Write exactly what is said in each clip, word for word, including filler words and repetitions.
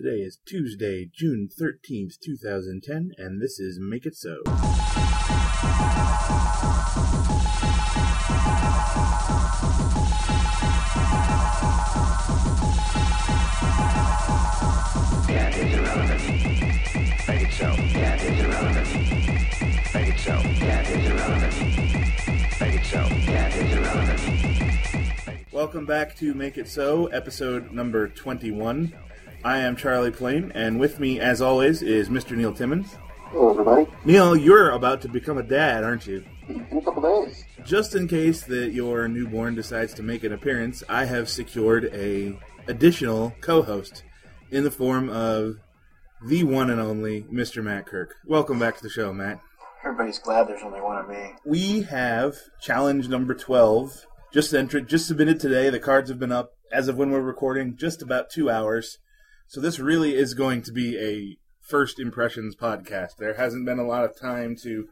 Today is Tuesday, June thirteenth, two thousand ten, and this is Make It So. That is irrelevant. Make it so. That is irrelevant. Make it so. That is irrelevant. Make it so. That is irrelevant. Welcome back to Make It So, episode number twenty-one. I am Charlie Plain, and with me, as always, is Mister Neil Timmons. Hello, everybody. Neil, you're about to become a dad, aren't you? In a couple days. Just in case that your newborn decides to make an appearance, I have secured a additional co-host in the form of the one and only Mister Matt Kirk. Welcome back to the show, Matt. Everybody's glad there's only one of me. We have challenge number twelve just entered, just submitted today. The cards have been up as of when we're recording, just about two hours. So this really is going to be a first impressions podcast. There hasn't been a lot of time to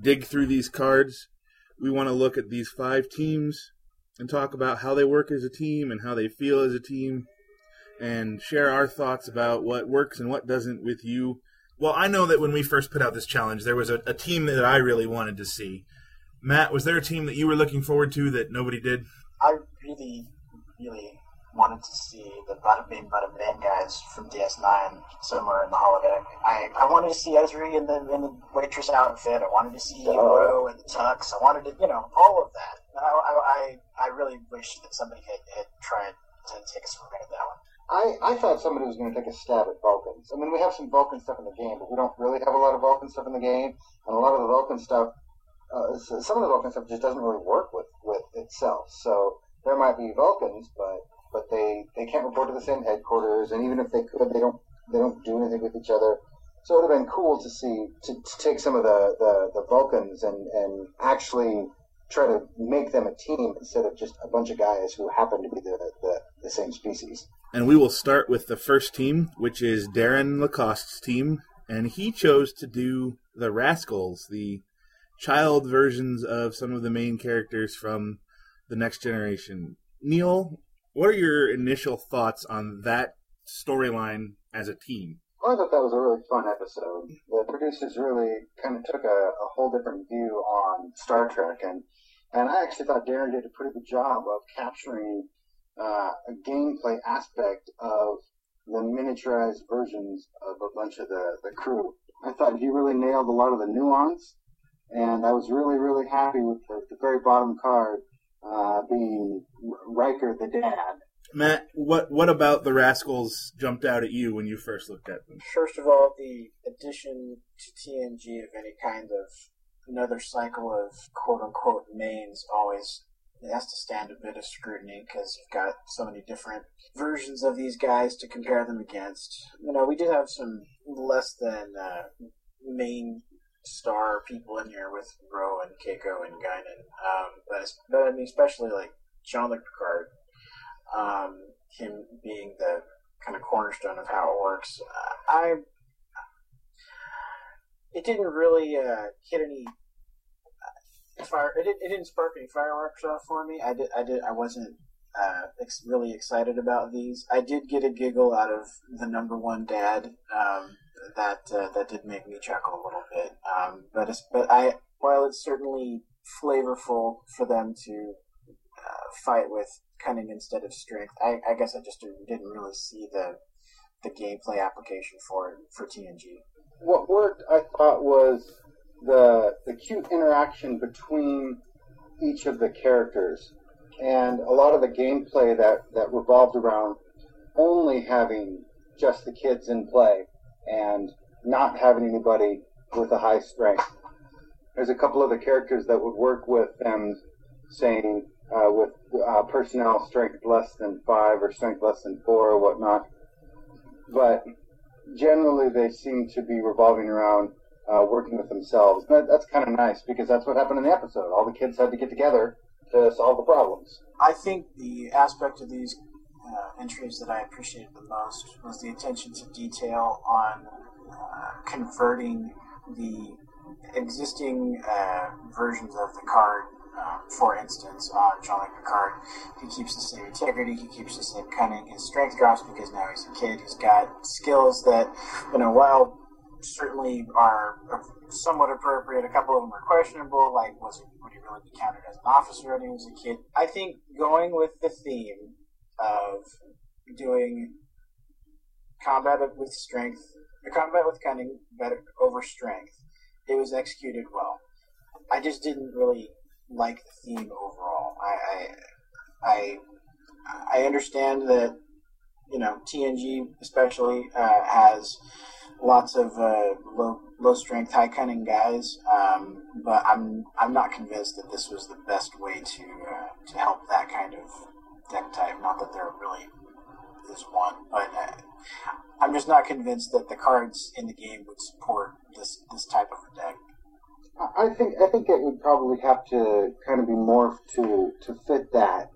dig through these cards. We want to look at these five teams and talk about how they work as a team and how they feel as a team and share our thoughts about what works and what doesn't with you. Well, I know that when we first put out this challenge, there was a, a team that I really wanted to see. Matt, was there a team that you were looking forward to that nobody did? I really, really... wanted to see the Bada Bing Bada Bang guys from D S nine somewhere in the holodeck. I, I wanted to see Ezri in the, in the waitress outfit. I wanted to see Eero and the tux. I wanted to, you know, all of that. I I, I really wish that somebody had, had tried to take a swing at that one. I, I thought somebody was going to take a stab at Vulcans. I mean, we have some Vulcan stuff in the game, but we don't really have a lot of Vulcan stuff in the game. And a lot of the Vulcan stuff, uh, some of the Vulcan stuff just doesn't really work with, with itself. So there might be Vulcans, but... but they, they can't report to the same headquarters, and even if they could, they don't they don't do anything with each other. So it would have been cool to see to, to take some of the, the, the Vulcans and, and actually try to make them a team instead of just a bunch of guys who happen to be the, the, the same species. And we will start with the first team, which is Darren Lacoste's team, and he chose to do the Rascals, the child versions of some of the main characters from The Next Generation. Neil, what are your initial thoughts on that storyline as a team? Well, I thought that was a really fun episode. The producers really kind of took a, a whole different view on Star Trek, and, and I actually thought Darren did a pretty good job of capturing uh, a gameplay aspect of the miniaturized versions of a bunch of the, the crew. I thought he really nailed a lot of the nuance, and I was really, really happy with the, the very bottom card. Uh, being Riker the dad. Matt, what what about the Rascals jumped out at you when you first looked at them? First of all, the addition to T N G of any kind of another cycle of quote-unquote mains always has to stand a bit of scrutiny because you've got so many different versions of these guys to compare them against. You know, we did have some less than uh, main star people in here with Ro and Keiko and Guinan, um, but, but I mean especially like Jean-Luc Picard, um, him being the kind of cornerstone of how it works. Uh, I it didn't really uh, hit any fire. It, it didn't spark any fireworks off for me. I did. I did. I wasn't uh, ex- really excited about these. I did get a giggle out of the number one dad. Um, That uh, that did make me chuckle a little bit, um, but it's, but I while it's certainly flavorful for them to uh, fight with cunning instead of strength, I, I guess I just didn't really see the the gameplay application for it for T N G. What worked, I thought, was the the cute interaction between each of the characters, and a lot of the gameplay that, that revolved around only having just the kids in play and not having anybody with a high strength. There's a couple of the characters that would work with them saying uh, with uh, personnel strength less than five or strength less than four or whatnot. But generally they seem to be revolving around uh, working with themselves. That, that's kind of nice because that's what happened in the episode. All the kids had to get together to solve the problems. I think the aspect of these Uh, entries that I appreciated the most was the attention to detail on uh, converting the existing uh, versions of the card Uh, for instance, on Jean-Luc Picard, he keeps the same integrity, he keeps the same cunning. His strength drops because now he's a kid. He's got skills that, you know, while certainly are somewhat appropriate, a couple of them are questionable. Like, was it, would he really be counted as an officer when he was a kid? I think going with the theme of doing combat with strength, combat with cunning, better over strength, it was executed well. I just didn't really like the theme overall. I, I, I, I understand that, you know, T N G especially uh, has lots of uh, low, low strength, high cunning guys, um, but I'm I'm not convinced that this was the best way to uh, to help that kind of deck type. Not that there really is one, but uh, I'm just not convinced that the cards in the game would support this this type of a deck. I think I think it would probably have to kind of be morphed to to fit that.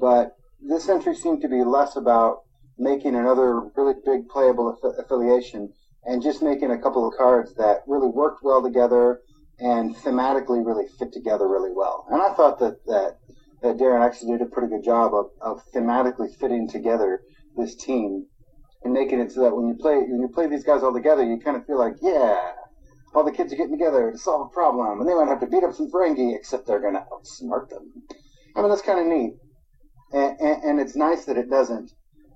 But this entry seemed to be less about making another really big playable aff- affiliation and just making a couple of cards that really worked well together and thematically really fit together really well. And I thought that that, that Darren actually did a pretty good job of, of thematically fitting together this team and making it so that when you play when you play these guys all together, you kind of feel like, yeah, all the kids are getting together to solve a problem, and they might have to beat up some Ferengi, except they're going to outsmart them. I mean, that's kind of neat. And, and, and it's nice that it doesn't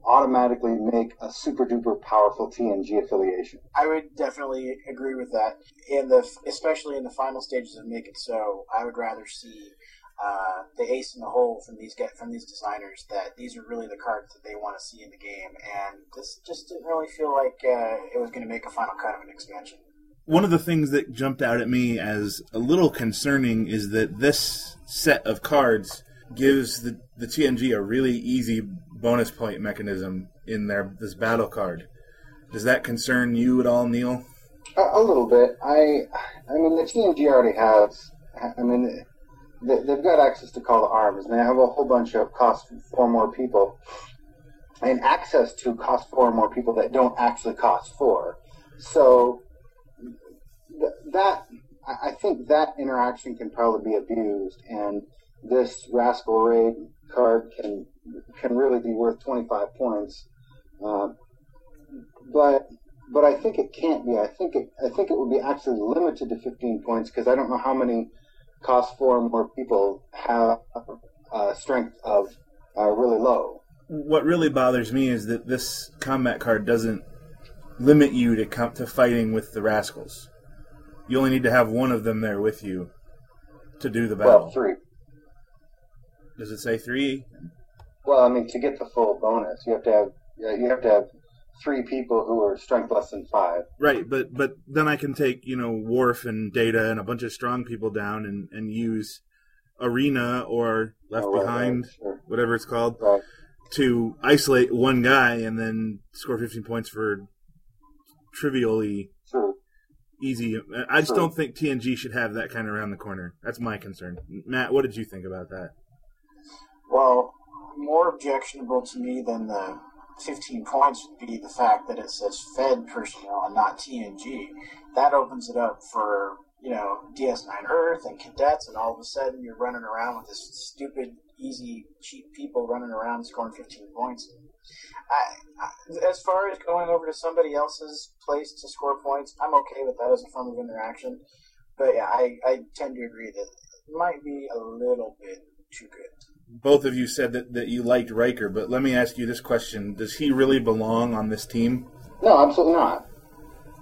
automatically make a super-duper powerful T N G affiliation. I would definitely agree with that. In the, especially in the final stages of Make It So, I would rather see uh, the ace in the hole from these get, from these designers, that these are really the cards that they want to see in the game, and this just didn't really feel like uh, it was going to make a final cut of an expansion. One of the things that jumped out at me as a little concerning is that this set of cards gives the, the T N G a really easy bonus point mechanism in their this battle card. Does that concern you at all, Neil? A, a little bit. I I mean, the T N G already has... I mean, they, they've got access to Call to Arms. They have a whole bunch of cost four more people. And access to cost four more people that don't actually cost four. So... that I think that interaction can probably be abused, and this Rascal Raid card can can really be worth twenty-five points. Uh, but but I think it can't be. I think it I think it would be actually limited to fifteen points, because I don't know how many cost four or more people have a strength of uh, really low. What really bothers me is that this combat card doesn't limit you to com- to fighting with the Rascals. You only need to have one of them there with you to do the battle. Well, three. Does it say three? Well, I mean, to get the full bonus, you have to have you have to have three people who are strength less than five. Right, but but then I can take, you know, Worf and Data and a bunch of strong people down and, and use Arena or Left oh, right, Behind, right, sure. whatever it's called, right. to isolate one guy and then score fifteen points for trivially... Sure. Easy. I just don't think T N G should have that kind of around the corner. That's my concern. Matt, what did you think about that? Well, more objectionable to me than the fifteen points would be the fact that it says Fed personnel and not T N G. That opens it up for, you know, D S nine Earth and cadets, and all of a sudden you're running around with this stupid, easy, cheap people running around scoring fifteen points. I, I, as far as going over to somebody else's place to score points, I'm okay with that as a form of interaction. But yeah, I, I tend to agree that it might be a little bit too good. Both of you said that, that you liked Riker, but let me ask you this question. Does he really belong on this team? No, absolutely not.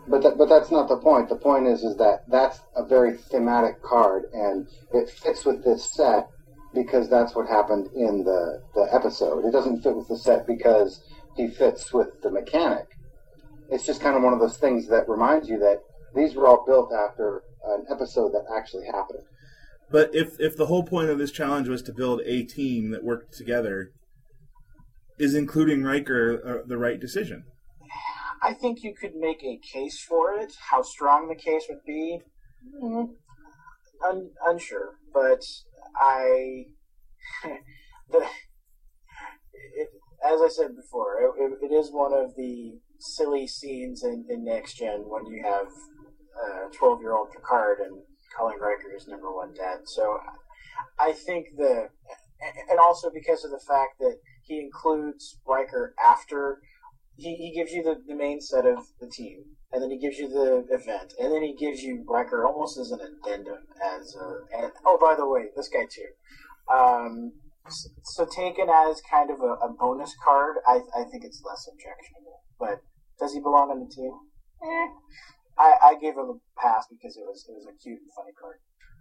But that, but that's not the point. The point is is that that's a very thematic card, and it fits with this set, because that's what happened in the, the episode. It doesn't fit with the set because he fits with the mechanic. It's just kind of one of those things that reminds you that these were all built after an episode that actually happened. But if if the whole point of this challenge was to build a team that worked together, is including Riker uh, the right decision? I think you could make a case for it. How strong the case would be, mm-hmm. Un- unsure. But... I, the, it, as I said before, it, it is one of the silly scenes in, in Next Gen when you have a twelve-year-old Picard and calling Riker his number one dad. So I think the, and also because of the fact that he includes Riker after, he, he gives you the, the main set of the team, and then he gives you the event, and then he gives you Riker almost as an addendum, as a, and, oh, by the way, this guy too. Um, so, so taken as kind of a, a bonus card, I, I think it's less objectionable. But does he belong on the team? Eh. I, I gave him a pass because it was it was a cute and funny card.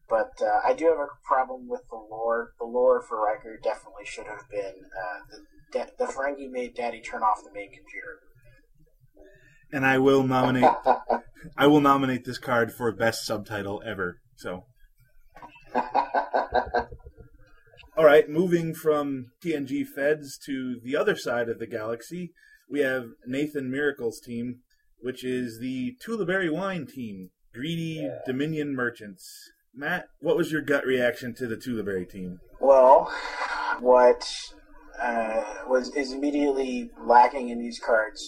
But uh, I do have a problem with the lore. The lore for Riker definitely should have been uh, the, the Ferengi made Daddy turn off the main computer. And I will nominate. I will nominate this card for best subtitle ever. So. All right, moving from T N G Feds to the other side of the galaxy, we have Nathan Miracle's team, which is the Tulaberry Wine team, greedy yeah. Dominion merchants. Matt, what was your gut reaction to the Tulaberry team? Well, what uh, was is immediately lacking in these cards,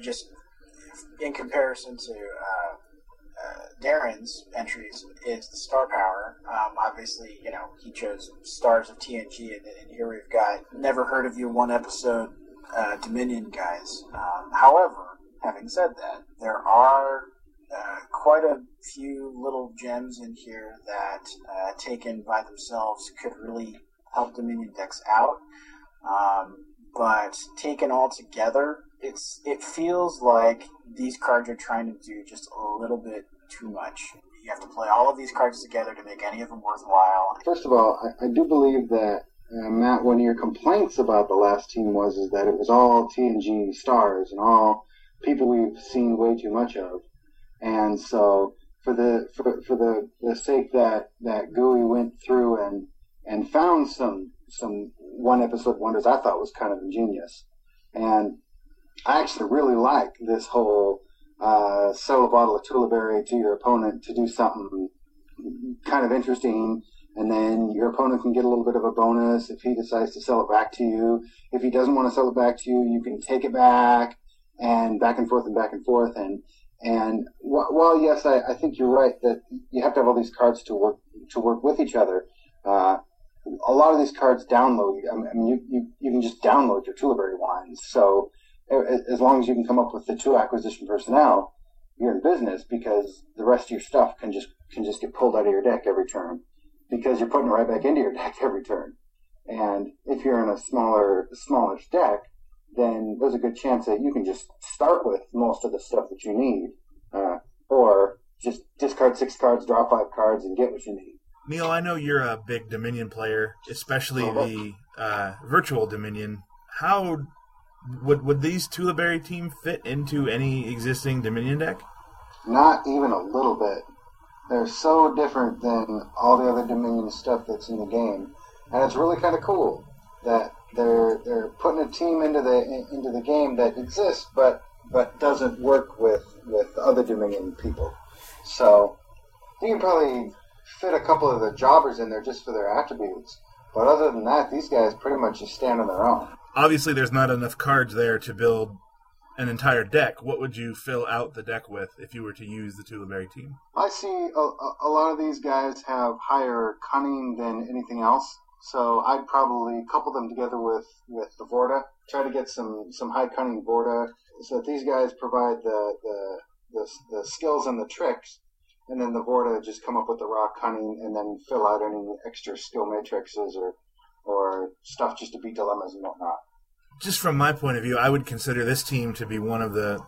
just in comparison to uh, uh, Darren's entries, is the star power. Um, obviously, you know, he chose stars of T N G, and, and here we've got never heard of you one episode uh, Dominion guys. Um, however, having said that, there are Uh, quite a few little gems in here that, uh, taken by themselves, could really help Dominion decks out. Um, but taken all together, it's it feels like these cards are trying to do just a little bit too much. You have to play all of these cards together to make any of them worthwhile. First of all, I, I do believe that, uh, Matt, one of your complaints about the last team was is that it was all T N G stars and all people we've seen way too much of. And so, for the for, for the, the sake that, that Gooey went through and and found some some one episode wonders, I thought was kind of ingenious. And I actually really like this whole uh, sell a bottle of Tulaberry to your opponent to do something kind of interesting, and then your opponent can get a little bit of a bonus if he decides to sell it back to you. If he doesn't want to sell it back to you, you can take it back and back and forth and back and forth and. And while yes, I, I think you're right that you have to have all these cards to work to work with each other. Uh, a lot of these cards download. I mean, you you, you can just download your Tulaberry wines. So as long as you can come up with the two acquisition personnel, you're in business because the rest of your stuff can just can just get pulled out of your deck every turn because you're putting it right back into your deck every turn. And if you're in a smaller smaller deck, then there's a good chance that you can just start with most of the stuff that you need, uh, or just discard six cards, draw five cards, and get what you need. Neil, I know you're a big Dominion player, especially oh, the uh, virtual Dominion. How would would these Tulaberry team fit into any existing Dominion deck? Not even a little bit. They're so different than all the other Dominion stuff that's in the game, and it's really kind of cool that They're they're putting a team into the into the game that exists, but but doesn't work with, with other Dominion people. So you can probably fit a couple of the jobbers in there just for their attributes. But other than that, these guys pretty much just stand on their own. Obviously, there's not enough cards there to build an entire deck. What would you fill out the deck with if you were to use the Tulaberry team? I see a, a lot of these guys have higher cunning than anything else. So I'd probably couple them together with, with the Vorda, try to get some, some high cunning Vorda, so that these guys provide the, the the the skills and the tricks, and then the Vorda just come up with the raw cunning and then fill out any extra skill matrices or or stuff just to beat dilemmas and whatnot. Just from my point of view, I would consider this team to be one of the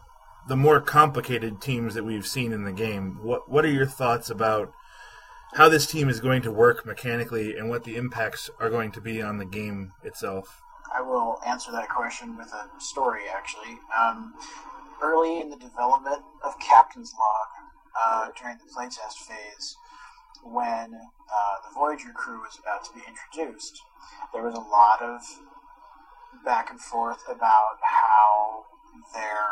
the more complicated teams that we've seen in the game. What what are your thoughts about how this team is going to work mechanically and what the impacts are going to be on the game itself? I will answer that question with a story, actually. Um, early in the development of Captain's Log, uh, during the playtest phase, when uh, the Voyager crew was about to be introduced, there was a lot of back and forth about how their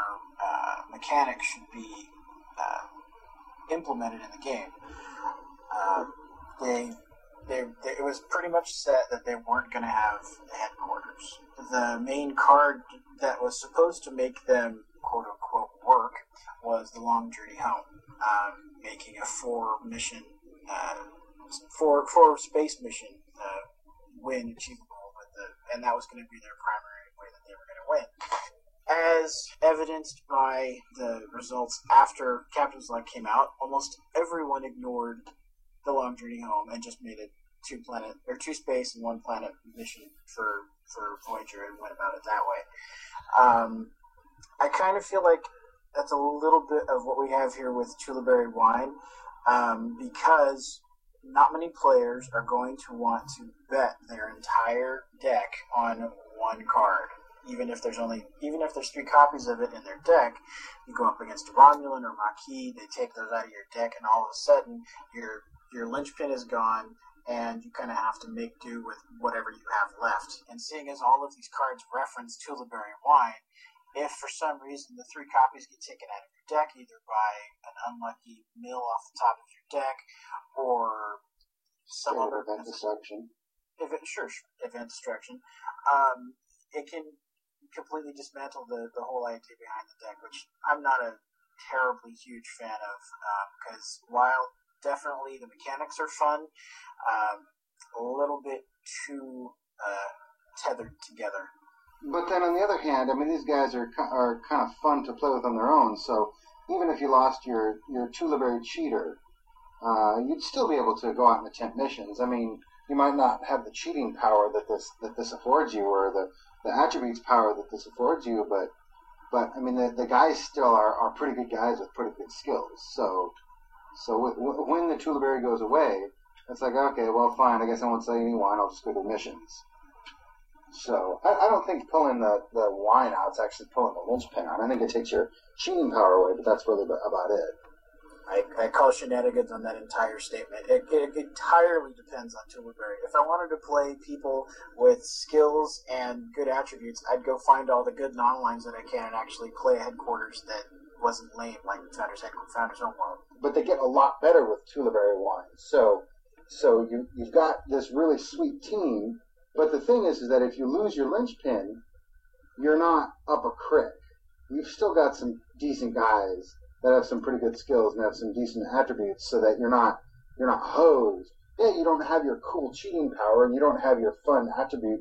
uh, mechanics should be uh, implemented in the game. Uh, they, they, they, it was pretty much set that they weren't going to have headquarters. The main card that was supposed to make them quote-unquote work was the Long Journey Home, um, making a four-mission, uh, four, four space mission uh, win achievable, but the, and that was going to be their primary way that they were going to win. As evidenced by the results after Captain's Log came out, almost everyone ignored the Long Journey Home and just made it two planet or two space and one planet mission for for Voyager and went about it that way. Um, I kind of feel like that's a little bit of what we have here with Tulaberry Wine, um, because not many players are going to want to bet their entire deck on one card. Even if there's only, even if there's three copies of it in their deck, you go up against a Romulan or Maquis, they take those out of your deck, and all of a sudden your your linchpin is gone, and you kind of have to make do with whatever you have left. And seeing as all of these cards reference Tulaberry Wine, if for some reason the three copies get taken out of your deck, either by an unlucky mill off the top of your deck, or some yeah, other event destruction. Event, sure, sure, event destruction. Um, it can completely dismantle the, the whole idea behind the deck, which I'm not a terribly huge fan of, uh, because while definitely the mechanics are fun, um, a little bit too uh, tethered together. But then on the other hand, I mean, these guys are are kind of fun to play with on their own, so even if you lost your, your Tulaberry cheater, uh, you'd still be able to go out and attempt missions. I mean, you might not have the cheating power that this that this affords you, or the, the attributes power that this affords you, but, but I mean, the, the guys still are, are pretty good guys with pretty good skills, so... So w- when the Tulaberry goes away, it's like, okay, well, fine, I guess I won't say any wine, I'll just go to missions. So I, I don't think pulling the, the wine out is actually pulling the linchpin out. I think it takes your cheating power away, but that's really about it. I, I call shenanigans on that entire statement. It, it entirely depends on Tulaberry. If I wanted to play people with skills and good attributes, I'd go find all the good non-lines that I can and actually play a headquarters that wasn't lame like Founders Founders Homeworld. But they get a lot better with Tulaberry Wine. So so you, you've got this really sweet team, but the thing is, is that if you lose your linchpin, you're not up a crick. You've still got some decent guys that have some pretty good skills and have some decent attributes, so that you're not you're not hosed. Yeah, you don't have your cool cheating power, and you don't have your fun attribute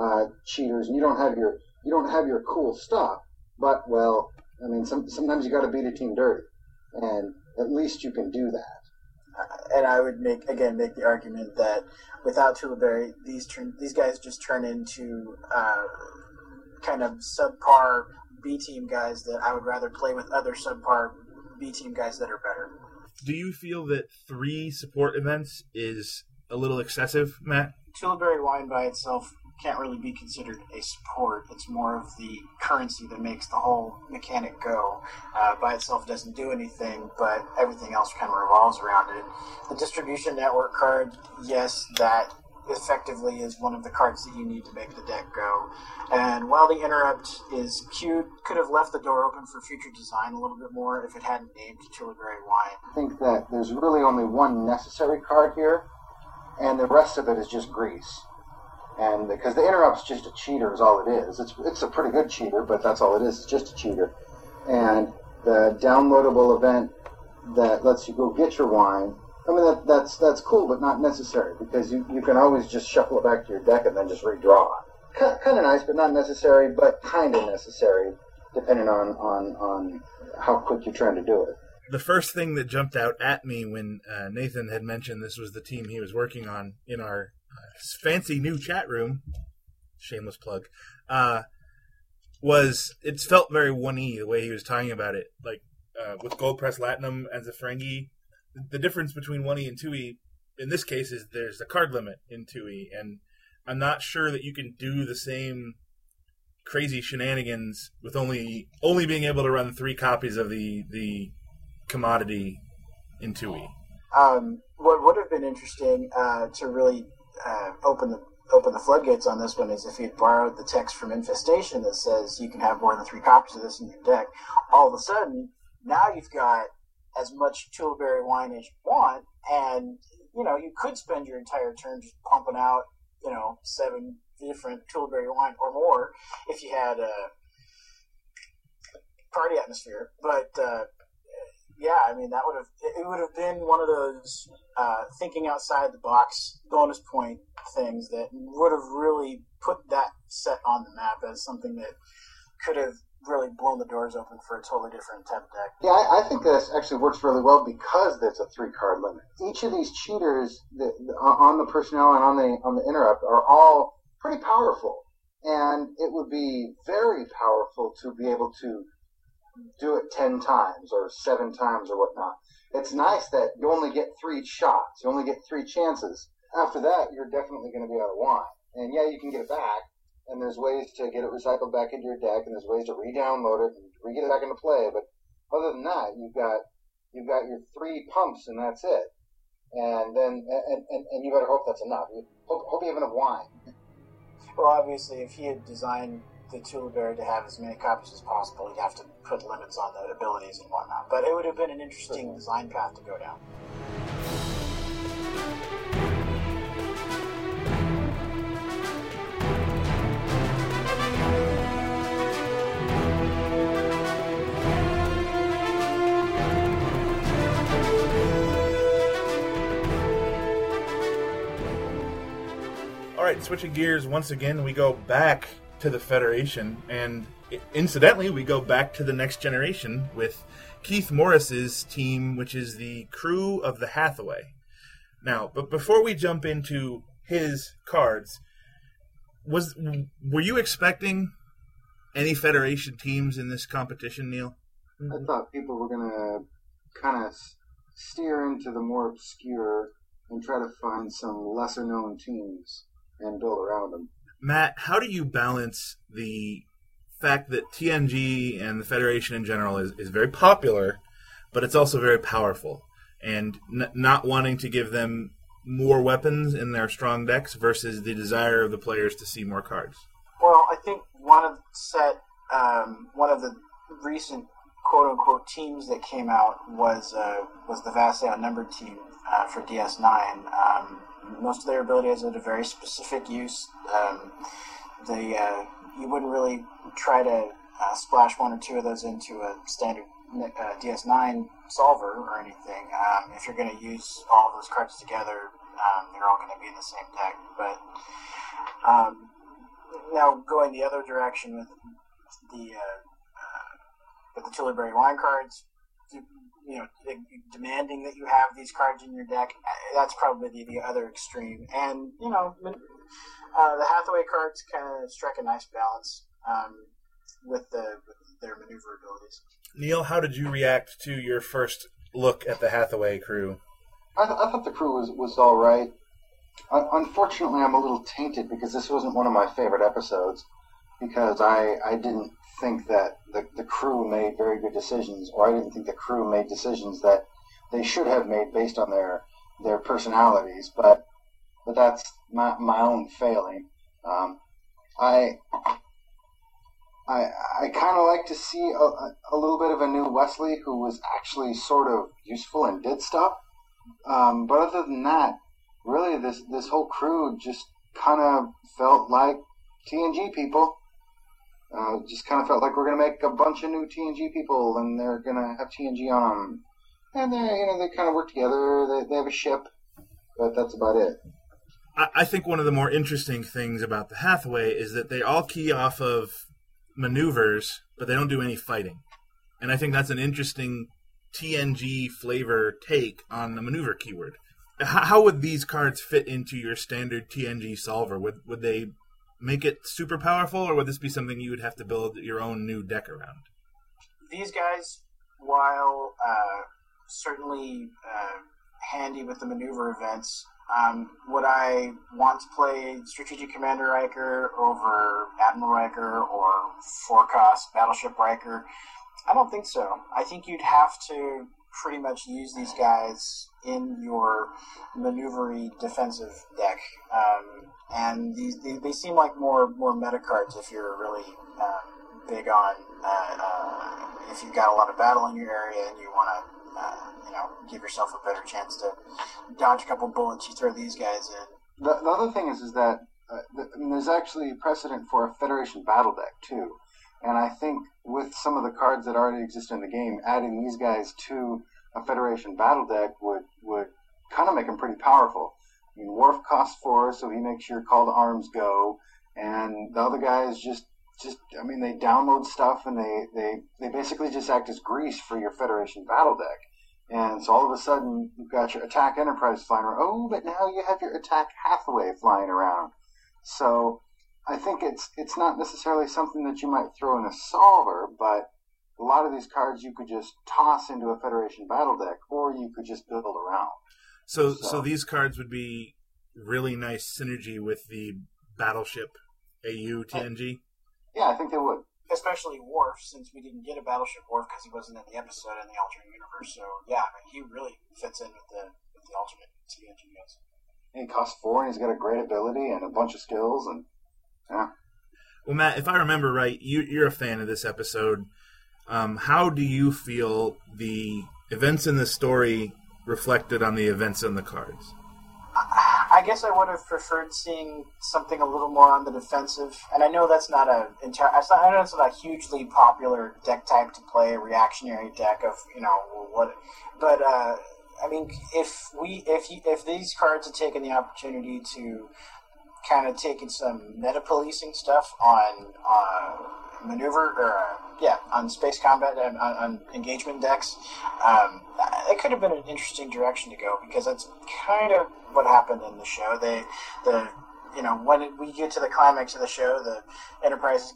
uh, cheaters, and you don't have your you don't have your cool stuff. But well, I mean, some, sometimes you got to beat a team dirty, and at least you can do that. Uh, and I would make again make the argument that without Tulaberry, these turn, these guys just turn into uh, kind of subpar B team guys that I would rather play with other subpar B team guys that are better. Do you feel that three support events is a little excessive, Matt? Tulaberry Wine by itself can't really be considered a support. It's more of the currency that makes the whole mechanic go. Uh, by itself doesn't do anything, but everything else kind of revolves around it. The distribution network card, yes, that effectively is one of the cards that you need to make the deck go. And while the interrupt is cute, could have left the door open for future design a little bit more if it hadn't named Tulaberry Wine. I think that there's really only one necessary card here, and the rest of it is just grease. And because the interrupt's just a cheater is all it is. It's it's a pretty good cheater, but that's all it is. It's just a cheater. And the downloadable event that lets you go get your wine, I mean, that that's that's cool, but not necessary, because you, you can always just shuffle it back to your deck and then just redraw. Kind of nice, but not necessary, but kind of necessary, depending on, on, on how quick you're trying to do it. The first thing that jumped out at me when uh, Nathan had mentioned this was the team he was working on in our fancy new chat room, shameless plug, uh, was, it felt very one E the way he was talking about it, like uh, with Gold Press Latinum and the Ferengi. The difference between one E and two E in this case is there's a card limit in two E, and I'm not sure that you can do the same crazy shenanigans with only only being able to run three copies of the the commodity in two E. Um, what would have been interesting uh, to really Uh, open the open the floodgates on this one is if you'd borrowed the text from Infestation that says you can have more than three copies of this in your deck. All of a sudden, now you've got as much Tulaberry Wine as you want, and you know you could spend your entire turn just pumping out, you know, seven different Tulaberry Wine or more if you had a party atmosphere. But uh, yeah, I mean that would have it would have been one of those uh, thinking outside the box, bonus point things that would have really put that set on the map as something that could have really blown the doors open for a totally different type of deck. Yeah, I, I think this actually works really well because there's a three-card limit. Each of these cheaters that, on the personnel and on the on the interrupt are all pretty powerful, and it would be very powerful to be able to do it ten times or seven times or whatnot. It's nice that you only get three shots, you only get three chances. After that, you're definitely going to be out of wine. And yeah, you can get it back, and there's ways to get it recycled back into your deck, and there's ways to re-download it and re-get it back into play. But other than that, you've got you've got your three pumps, and that's it. And then and, and, and you better hope that's enough. You hope, hope you have enough wine. Well, obviously, if he had designed the Tulaberry to have as many copies as possible, he'd have to put limits on the abilities and whatnot. But it would have been an interesting sure. design path to go down. Alright, switching gears once again, we go back to the Federation, and incidentally, we go back to the Next Generation with Keith Morris's team, which is the crew of the Hathaway. Now, but before we jump into his cards, was were you expecting any Federation teams in this competition, Neil? I thought people were going to kind of steer into the more obscure and try to find some lesser-known teams and build around them. Matt, how do you balance the fact that T N G and the Federation in general is, is very popular, but it's also very powerful, and n- not wanting to give them more weapons in their strong decks versus the desire of the players to see more cards? Well, I think one of set um, one of the recent quote-unquote teams that came out was uh, was the vastly outnumbered team uh, for D S nine. Um, Most of their abilities had a very specific use. Um, the uh, you wouldn't really try to uh, splash one or two of those into a standard uh, D S nine solver or anything. Um, if you're going to use all those cards together, um, they're all going to be in the same deck. But um, now going the other direction with the uh, uh, with the Tulaberry Wine cards, you know, demanding that you have these cards in your deck, that's probably the, the other extreme. And, you know, uh, the Hathaway cards kind of strike a nice balance um, with, the, with their maneuver abilities. Neil, how did you react to your first look at the Hathaway crew? I, th- I thought the crew was, was all right. I, unfortunately, I'm a little tainted because this wasn't one of my favorite episodes, because I, I didn't think that the, the crew made very good decisions, or I didn't think the crew made decisions that they should have made based on their their personalities, but but that's my, my own failing. Um, I I, I kind of like to see a, a little bit of a new Wesley who was actually sort of useful and did stuff, um, but other than that, really this, this whole crew just kind of felt like T N G people. Uh, just kind of felt like we're going to make a bunch of new T N G people, and they're going to have T N G on them. And they, you know, they kind of work together. They, they have a ship, but that's about it. I, I think one of the more interesting things about the Hathaway is that they all key off of maneuvers, but they don't do any fighting. And I think that's an interesting T N G flavor take on the maneuver keyword. How, how would these cards fit into your standard T N G solver? Would would they make it super powerful, or would this be something you would have to build your own new deck around? These guys, while uh, certainly uh, handy with the maneuver events, um, would I once play Strategic Commander Riker over Admiral Riker or Forecast Battleship Riker? I don't think so. I think you'd have to pretty much use these guys in your maneuvery defensive deck, um, and these, they, they seem like more more meta cards if you're really uh, big on uh, uh, if you've got a lot of battle in your area and you want to uh, you know give yourself a better chance to dodge a couple bullets. You throw these guys in. The, the other thing is is that uh, the, I mean, there's actually precedent for a Federation battle deck too. And I think with some of the cards that already exist in the game, adding these guys to a Federation battle deck would, would kind of make him pretty powerful. I mean, Worf costs four, so he makes your Call to Arms go, and the other guys just, just I mean, they download stuff, and they, they, they basically just act as grease for your Federation battle deck. And so all of a sudden, you've got your attack Enterprise flying around. Oh, but now you have your attack Hathaway flying around. So I think it's it's not necessarily something that you might throw in a solver, but a lot of these cards you could just toss into a Federation battle deck, or you could just build around. So, so, so these cards would be really nice synergy with the Battleship A U T N G? Yeah, I think they would. Especially Worf, since we didn't get a Battleship Worf because he wasn't in the episode in the alternate universe. So, yeah, I mean, he really fits in with the with the alternate T N G guys. And he costs four, and he's got a great ability and a bunch of skills, and yeah. Well, Matt, if I remember right, you, you're a fan of this episode. Um, how do you feel the events in the story reflected on the events in the cards? I guess I would have preferred seeing something a little more on the defensive, and I know that's not a entire. I know it's not a hugely popular deck type to play, a reactionary deck of you know what, but uh, I mean, if we if you, if these cards had taken the opportunity to kind of taking some meta policing stuff on uh, maneuver or uh, yeah on space combat and on, on engagement decks, um, it could have been an interesting direction to go, because that's kind of what happened in the show. They the you know when we get to the climax of the show, the Enterprise is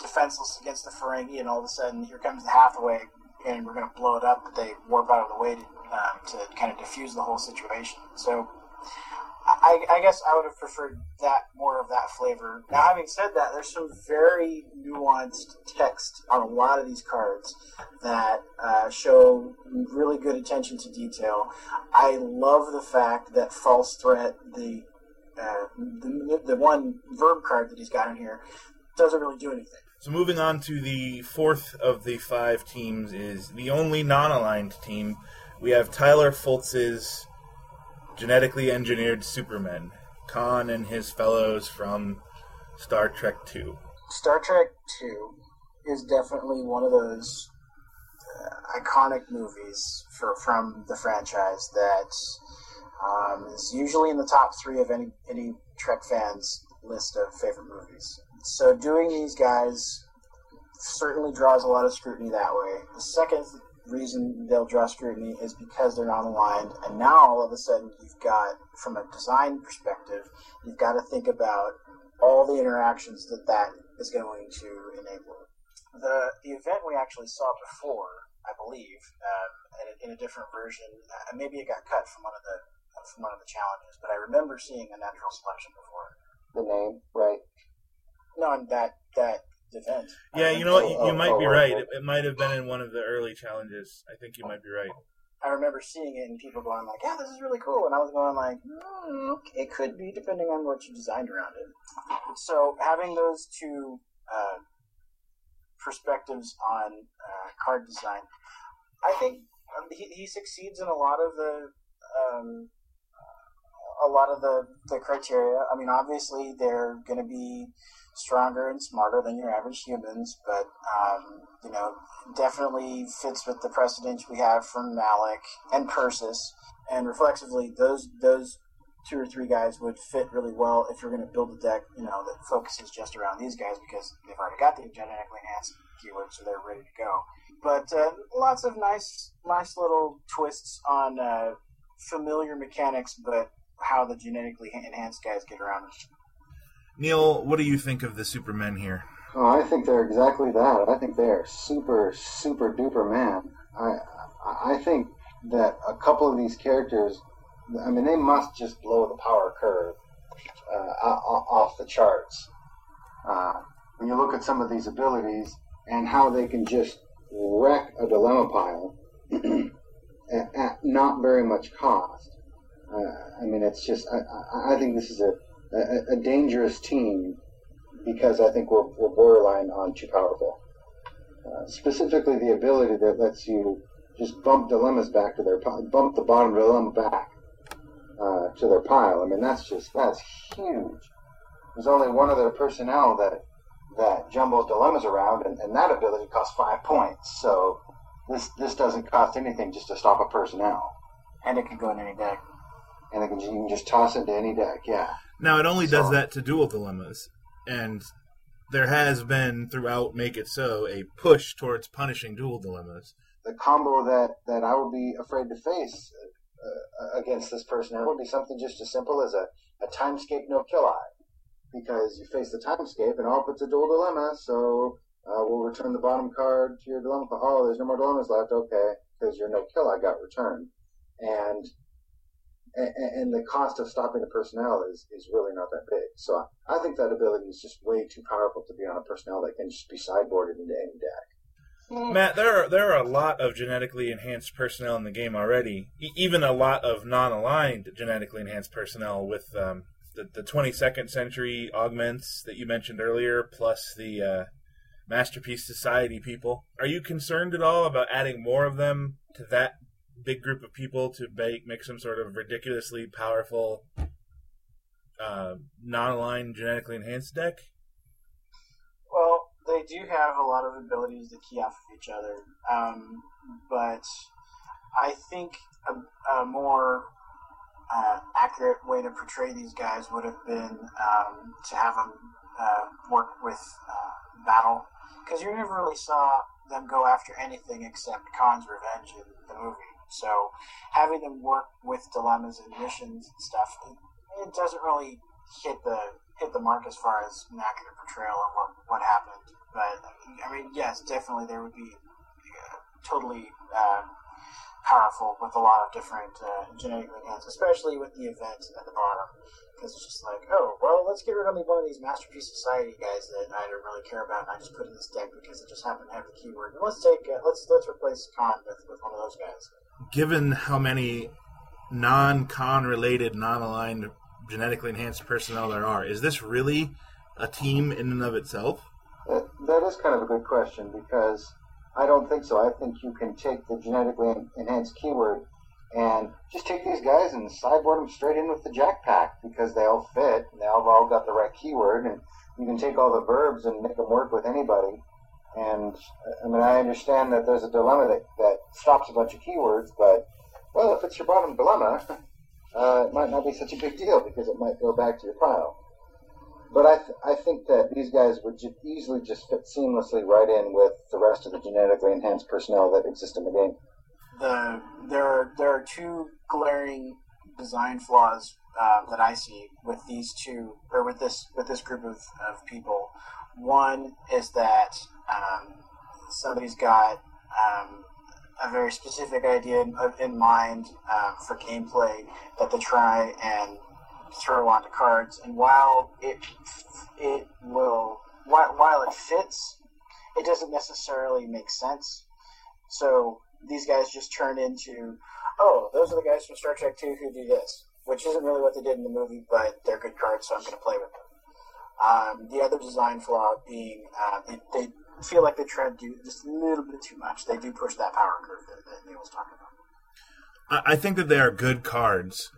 defenseless against the Ferengi, and all of a sudden here comes the Hathaway, and we're going to blow it up. But they warp out of the way to um, to kind of diffuse the whole situation. So. I, I guess I would have preferred that, more of that flavor. Now, having said that, there's some very nuanced text on a lot of these cards that uh, show really good attention to detail. I love the fact that False Threat, the, uh, the the one verb card that he's got in here, doesn't really do anything. So moving on to the fourth of the five teams is the only non-aligned team. We have Tyler Fultz's genetically engineered Supermen, Khan and his fellows from Star Trek two. Star Trek two is definitely one of those uh, iconic movies for, from the franchise that um, is usually in the top three of any, any Trek fans' list of favorite movies. So doing these guys certainly draws a lot of scrutiny that way. The second reason they'll draw scrutiny is because they're not aligned, and now all of a sudden you've got, from a design perspective, you've got to think about all the interactions that that is going to enable. The the event we actually saw before, I believe, um, in, a, in a different version, uh, maybe it got cut from one of the from one of the challenges, but I remember seeing a natural selection before. The name, right? No, and that that. Event. Yeah, you know what? You, you might be right. It, it might have been in one of the early challenges. I think you might be right. I remember seeing it and people going like, "Yeah, this is really cool," and I was going like, mm, "It could be, depending on what you designed around it." So having those two uh, perspectives on uh, card design, I think um, he, he succeeds in a lot of the um, a lot of the, the criteria. I mean, obviously they're going to be stronger and smarter than your average humans, but um, you know, definitely fits with the precedent we have from Malak and Persis, and reflexively, those those two or three guys would fit really well if you're going to build a deck, you know, that focuses just around these guys, because they've already got the genetically enhanced keywords, so they're ready to go. But uh, lots of nice, nice little twists on uh, familiar mechanics, but how the genetically enhanced guys get around it. Neil, what do you think of the Supermen here? Oh, I think they're exactly that. I think they're super, super duper man. I, I think that a couple of these characters, I mean, they must just blow the power curve uh, off the charts. Uh, when you look at some of these abilities and how they can just wreck a dilemma pile at, at not very much cost. Uh, I mean, it's just, I, I think this is a, A, a dangerous team, because I think we're, we're borderline on too powerful. Uh, specifically, the ability that lets you just bump dilemmas back to their pile, bump the bottom dilemma back uh, to their pile. I mean, that's just that's huge. There's only one other personnel that that jumbles dilemmas around, and, and that ability costs five points. So this this doesn't cost anything just to stop a personnel, and it can go in any deck. and I can, you can just toss it to any deck. Yeah. Now it only does so. that to dual dilemmas, and there has been throughout Make It So a push towards punishing dual dilemmas. The combo that, that I would be afraid to face uh, against this person would be something just as simple as a, a Timescape no kill eye, because you face the Timescape and all puts a dual dilemma. So uh, we'll return the bottom card to your dilemma. Oh, there's no more dilemmas left. Okay, because your no kill eye got returned, and. And the cost of stopping a personnel is, is really not that big. So I think that ability is just way too powerful to be on a personnel that can just be sideboarded into any deck. Matt, there are, there are a lot of genetically enhanced personnel in the game already. E- even a lot of non-aligned genetically enhanced personnel with um, the, the twenty-second century augments that you mentioned earlier, plus the uh, Masterpiece Society people. Are you concerned at all about adding more of them to that big group of people to make, make some sort of ridiculously powerful uh, non-aligned genetically enhanced deck? Well, they do have a lot of abilities that key off of each other, um, but I think a, a more uh, accurate way to portray these guys would have been um, to have them uh, work with uh, battle, because you never really saw them go after anything except Khan's revenge in the movie. So having them work with dilemmas and missions and stuff, it, it doesn't really hit the hit the mark as far as an accurate portrayal of what, what happened. But, I mean, yes, definitely there would be uh, totally uh, powerful with a lot of different uh, genetic events, especially with the event at the bottom. Because it's just like, oh, well, let's get rid of one of these Masterpiece Society guys that I don't really care about, and I just put in this deck because it just happened to have the keyword. And let's take, uh, let's let's replace Khan with, with one of those guys. Given how many non-Khan related, non-aligned, genetically enhanced personnel there are, is this really a team in and of itself? That, that is kind of a good question, because I don't think so. I think you can take the genetically enhanced keyword and just take these guys and sideboard them straight in with the Jack Pack, because they all fit and they've all got the right keyword, and you can take all the verbs and make them work with anybody. And I mean, I understand that there's a dilemma that, that stops a bunch of keywords, but well, if it's your bottom dilemma, uh, it might not be such a big deal because it might go back to your pile. But I th- I think that these guys would ju- easily just fit seamlessly right in with the rest of the genetically enhanced personnel that exist in the game. The, there are, there are two glaring design flaws uh, that I see with these two, or with this with this group of, of people. One is that um, somebody's got um, a very specific idea in, in mind uh, for gameplay that they try and throw onto cards, and while it it will while, while it fits, it doesn't necessarily make sense. So these guys just turn into, oh, those are the guys from Star Trek two who do this, which isn't really what they did in the movie, but they're good cards, so I'm going to play with them. Um, the other design flaw being uh, they, they feel like they tread do just a little bit too much. They do push that power curve that, that Neil was talking about. I think that they are good cards.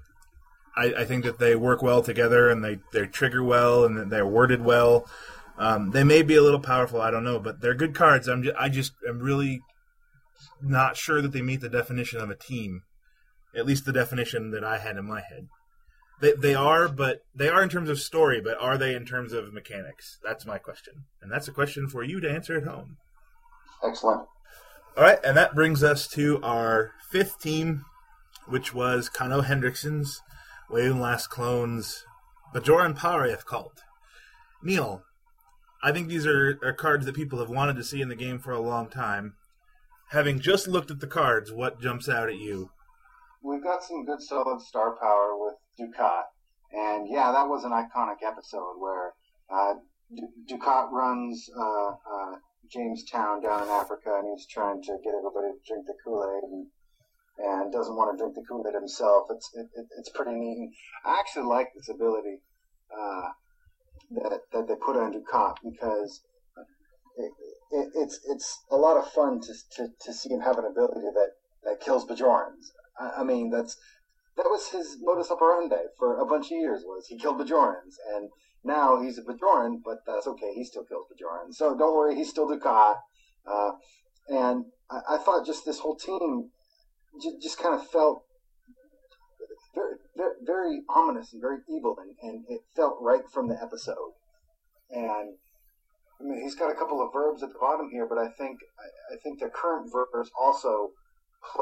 I, I think that they work well together, and they, they trigger well, and they're worded well. Um, they may be a little powerful, I don't know, but they're good cards. I'm just, I just am really not sure that they meet the definition of a team, at least the definition that I had in my head. They they are, but they are in terms of story, but are they in terms of mechanics? That's my question. And that's a question for you to answer at home. Excellent. All right, and that brings us to our fifth team, which was Kano Hendrickson's Wave Last Clones Bajoran Powerif cult. Neil, I think these are, are cards that people have wanted to see in the game for a long time. Having just looked at the cards, what jumps out at you? We've got some good solid star power with Dukat. And yeah, that was an iconic episode where uh, D- Dukat runs uh, uh, Jamestown down in Africa, and he's trying to get everybody to drink the Kool-Aid, and, and doesn't want to drink the Kool-Aid himself. It's it, it, it's pretty neat. I actually like this ability uh, that that they put on Dukat, because it, it, it's it's a lot of fun to, to, to see him have an ability that, that kills Bajorans. I mean, that's that was his modus operandi for a bunch of years, was he killed Bajorans, and now he's a Bajoran, but that's okay, he still kills Bajorans. So don't worry, he's still Dukat. Uh, and I, I thought just this whole team j- just kind of felt very, very, very ominous and very evil, and, and it felt right from the episode. And I mean, he's got a couple of verbs at the bottom here, but I think I, I think the current verbs also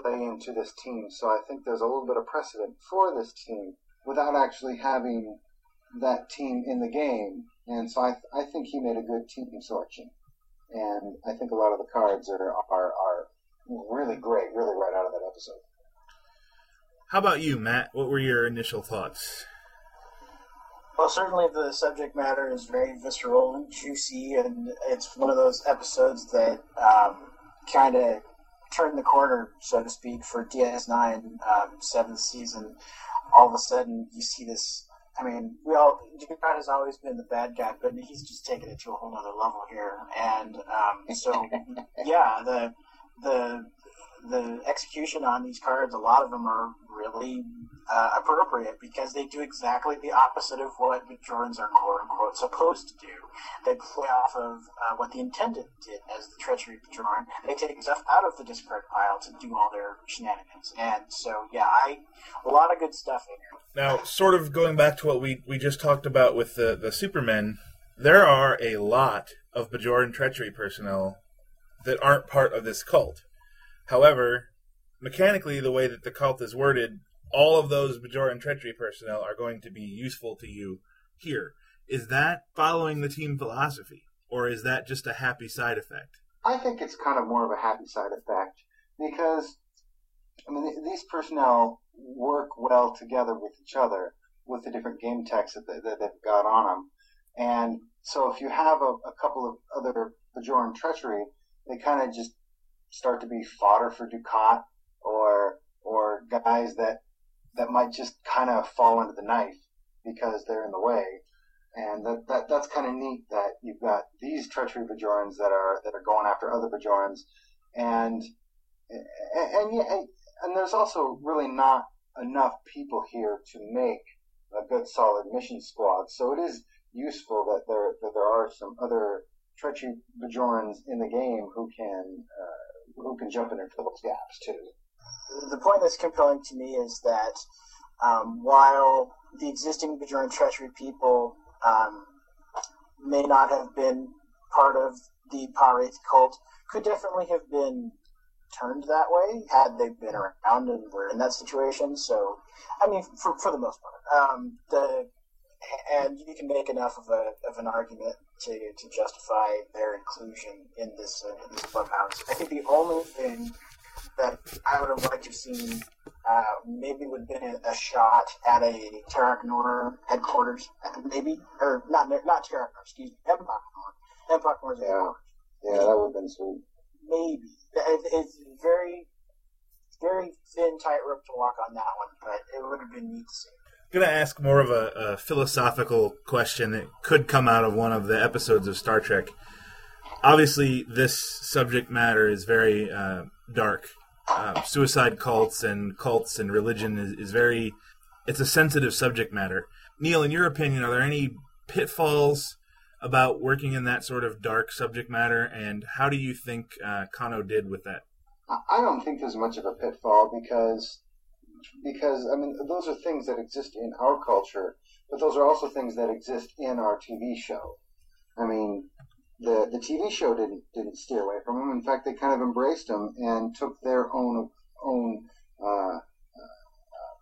play into this team. So I think there's a little bit of precedent for this team without actually having that team in the game. And so I, th- I think he made a good team selection. And I think a lot of the cards are are are really great, really right out of that episode. How about you, Matt? What were your initial thoughts? Well, certainly the subject matter is very visceral and juicy, and it's one of those episodes that um, kind of turned the corner, so to speak, for D S nine, um, seventh season. All of a sudden, you see this. I mean, we all, Dukat has always been the bad guy, but he's just taken it to a whole other level here. And um, so, yeah, the the the execution on these cards, a lot of them are really uh, appropriate because they do exactly the opposite of what Bajorans are quote-unquote supposed to do. They play off of uh, what the Intendant did as the treachery Bajoran. They take stuff out of the discard pile to do all their shenanigans. And so, yeah, I a lot of good stuff in here. Now, sort of going back to what we, we just talked about with the, the Supermen, there are a lot of Bajoran treachery personnel that aren't part of this cult. However, mechanically, the way that the cult is worded, all of those Bajoran treachery personnel are going to be useful to you here. Is that following the team philosophy, or is that just a happy side effect? I think it's kind of more of a happy side effect, because, I mean, these personnel work well together with each other, with the different game techs that, they, that they've got on them. And so if you have a, a couple of other Bajoran treachery, they kind of just start to be fodder for Dukat, or or guys that that might just kind of fall under the knife because they're in the way. And that, that that's kind of neat that you've got these treachery Bajorans that are that are going after other Bajorans, and and and, yeah, and and there's also really not enough people here to make a good solid mission squad. So it is useful that there that there are some other treachery Bajorans in the game who can uh, who can jump in and fill those gaps too. The point that's compelling to me is that um, while the existing Bajoran treachery people um, may not have been part of the Pareith cult, could definitely have been turned that way had they been around and were in that situation. So, I mean, for for the most part, um, the and you can make enough of a of an argument to to justify their inclusion in this uh, in this clubhouse. I think the only thing that I would have liked to have seen uh, maybe would have been a, a shot at a Terok Nor headquarters, maybe or not not Terok Nor, excuse me, Empok Nor, Empok Nor's headquarters. Yeah, that would have been sweet. Maybe. It's very, very thin tightrope to walk on that one, but it would have been neat to see. I'm going to ask more of a, a philosophical question that could come out of one of the episodes of Star Trek. Obviously, this subject matter is very uh, dark. Uh, suicide cults and cults and religion is, is very... It's a sensitive subject matter. Neil, in your opinion, are there any pitfalls about working in that sort of dark subject matter, and how do you think uh, Kano did with that? I don't think there's much of a pitfall because, because I mean, those are things that exist in our culture, but those are also things that exist in our T V show. I mean, the the T V show didn't didn't steer away from them. In fact, they kind of embraced them and took their own own uh, uh,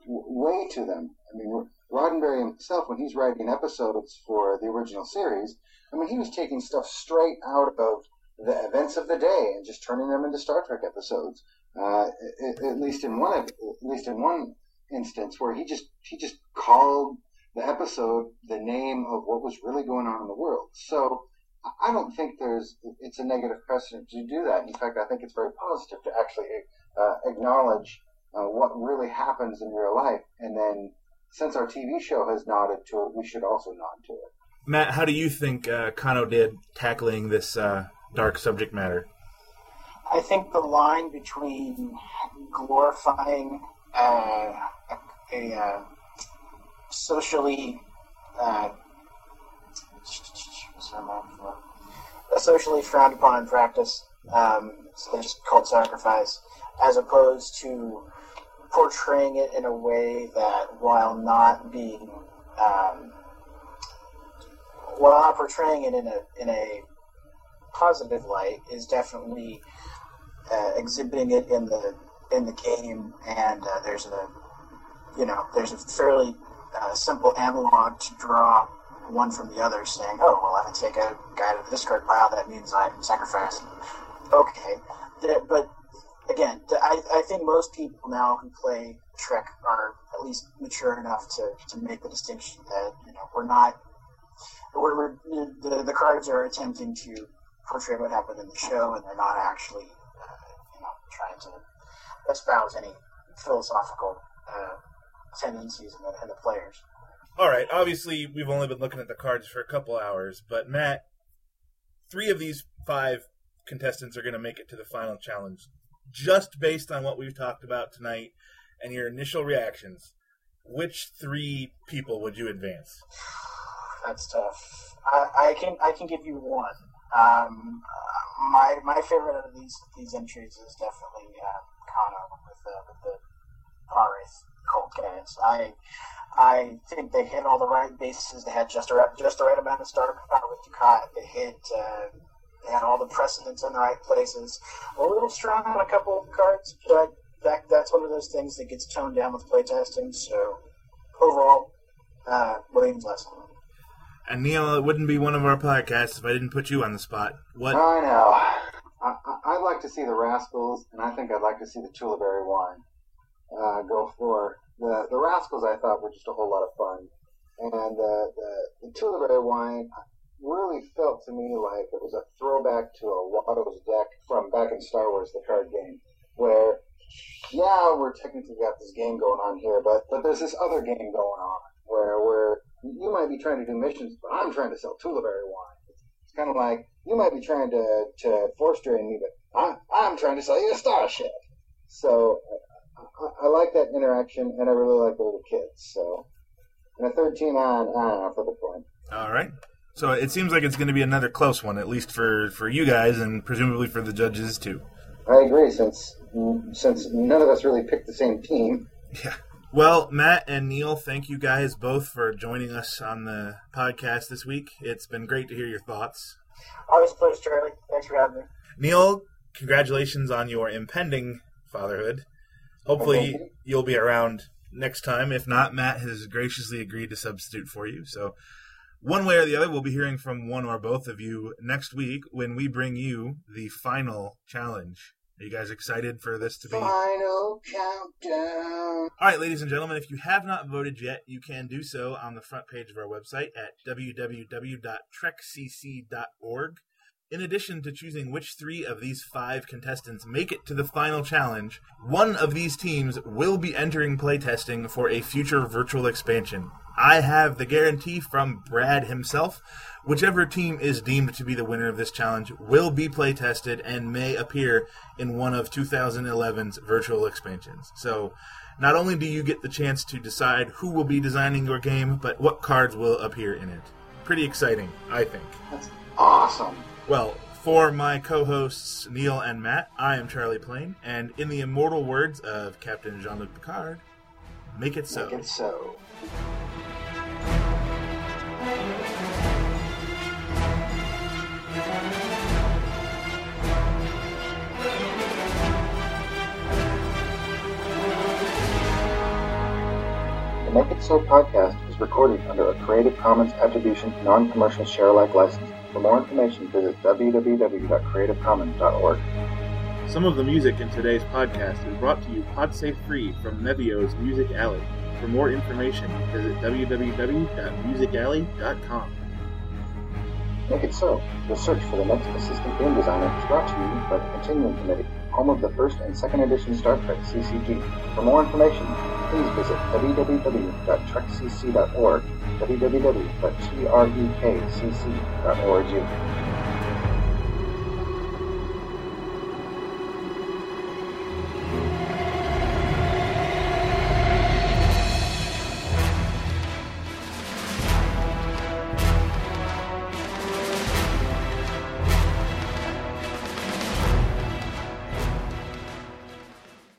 way to them. I mean, Roddenberry himself, when he's writing episodes for the original series, I mean, he was taking stuff straight out of the events of the day and just turning them into Star Trek episodes. Uh, at, at least in one, at least in one instance, where he just he just called the episode the name of what was really going on in the world. So I don't think there's it's a negative precedent to do that. In fact, I think it's very positive to actually uh, acknowledge uh, what really happens in real life, and then. Since our T V show has nodded to it, we should also nod to it. Matt, how do you think uh, Kano did tackling this uh, dark subject matter? I think the line between glorifying uh, a uh, socially uh, a socially frowned upon practice, um, such as cult sacrifice, as opposed to portraying it in a way that, while not being, um, while not portraying it in a in a positive light, is definitely uh, exhibiting it in the in the game. And uh, there's a, you know, there's a fairly uh, simple analog to draw one from the other, saying, "Oh, well, I take a guy to the discard pile. That means I'm sacrificing." Okay, but. Again, I, I think most people now who play Trek are at least mature enough to, to make the distinction that, you know, we're not we're, we're, the the cards are attempting to portray what happened in the show, and they're not actually uh, you know trying to espouse any philosophical uh, tendencies in the, in the players. All right, obviously we've only been looking at the cards for a couple hours, but Matt, three of these five contestants are going to make it to the final challenge. Just based on what we've talked about tonight and your initial reactions, which three people would you advance? That's tough. I, I can I can give you one. Um, my my favorite of these these entries is definitely uh, Kano with the with the Parith Cold Cats. I I think they hit all the right bases. They had just a, just the right amount of star power with Dukat. They hit. Uh, They had all the precedents in the right places. A little strong on a couple of cards, but that, that's one of those things that gets toned down with playtesting. So, overall, uh, William's lesson. And Neil, it wouldn't be one of our podcasts if I didn't put you on the spot. What? I know. I, I, I'd like to see the Rascals, and I think I'd like to see the Tulaberry Wine uh, go for the the Rascals. I thought were just a whole lot of fun, and the the, the Tulaberry Wine really felt to me like it was a throwback to a Watto's deck from back in Star Wars, the card game, where, yeah, we're technically got this game going on here, but, but there's this other game going on where where you might be trying to do missions, but I'm trying to sell Tulaberry wine. It's kind of like you might be trying to, to force drain me, but I'm, I'm trying to sell you a starship. So I, I, I like that interaction, and I really like the little kids. So, and a thirteen on, I don't know, for the point. All right. So it seems like it's going to be another close one, at least for, for you guys and presumably for the judges, too. I agree, since since none of us really picked the same team. Yeah. Well, Matt and Neil, thank you guys both for joining us on the podcast this week. It's been great to hear your thoughts. Always a pleasure, Charlie. Thanks for having me. Neil, congratulations on your impending fatherhood. Hopefully you'll be around next time. If not, Matt has graciously agreed to substitute for you, so... One way or the other, we'll be hearing from one or both of you next week when we bring you the final challenge. Are you guys excited for this to be? Final countdown. All right, ladies and gentlemen, if you have not voted yet, you can do so on the front page of our website at w w w dot trek c c dot org. In addition to choosing which three of these five contestants make it to the final challenge, one of these teams will be entering playtesting for a future virtual expansion. I have the guarantee from Brad himself, whichever team is deemed to be the winner of this challenge will be playtested and may appear in one of two thousand eleven's virtual expansions. So not only do you get the chance to decide who will be designing your game, but what cards will appear in it. Pretty exciting, I think. That's awesome. Well, for my co-hosts Neil and Matt, I am Charlie Plain, and in the immortal words of Captain Jean-Luc Picard, make it so. Make it so. The Make It So podcast is recorded under a Creative Commons Attribution Non-Commercial Share-alike license. For more information, visit w w w dot creative commons dot org. Some of the music in today's podcast is brought to you Podsafe Free from Nevio's Music Alley. For more information, visit w w w dot music alley dot com. Make It So. The search for the next assistant game designer is brought to you by the Continuing Committee, home of the first and second edition Star Trek C C G. For more information, please visit w w w dot trek c c dot org, w w w dot trek c c dot org.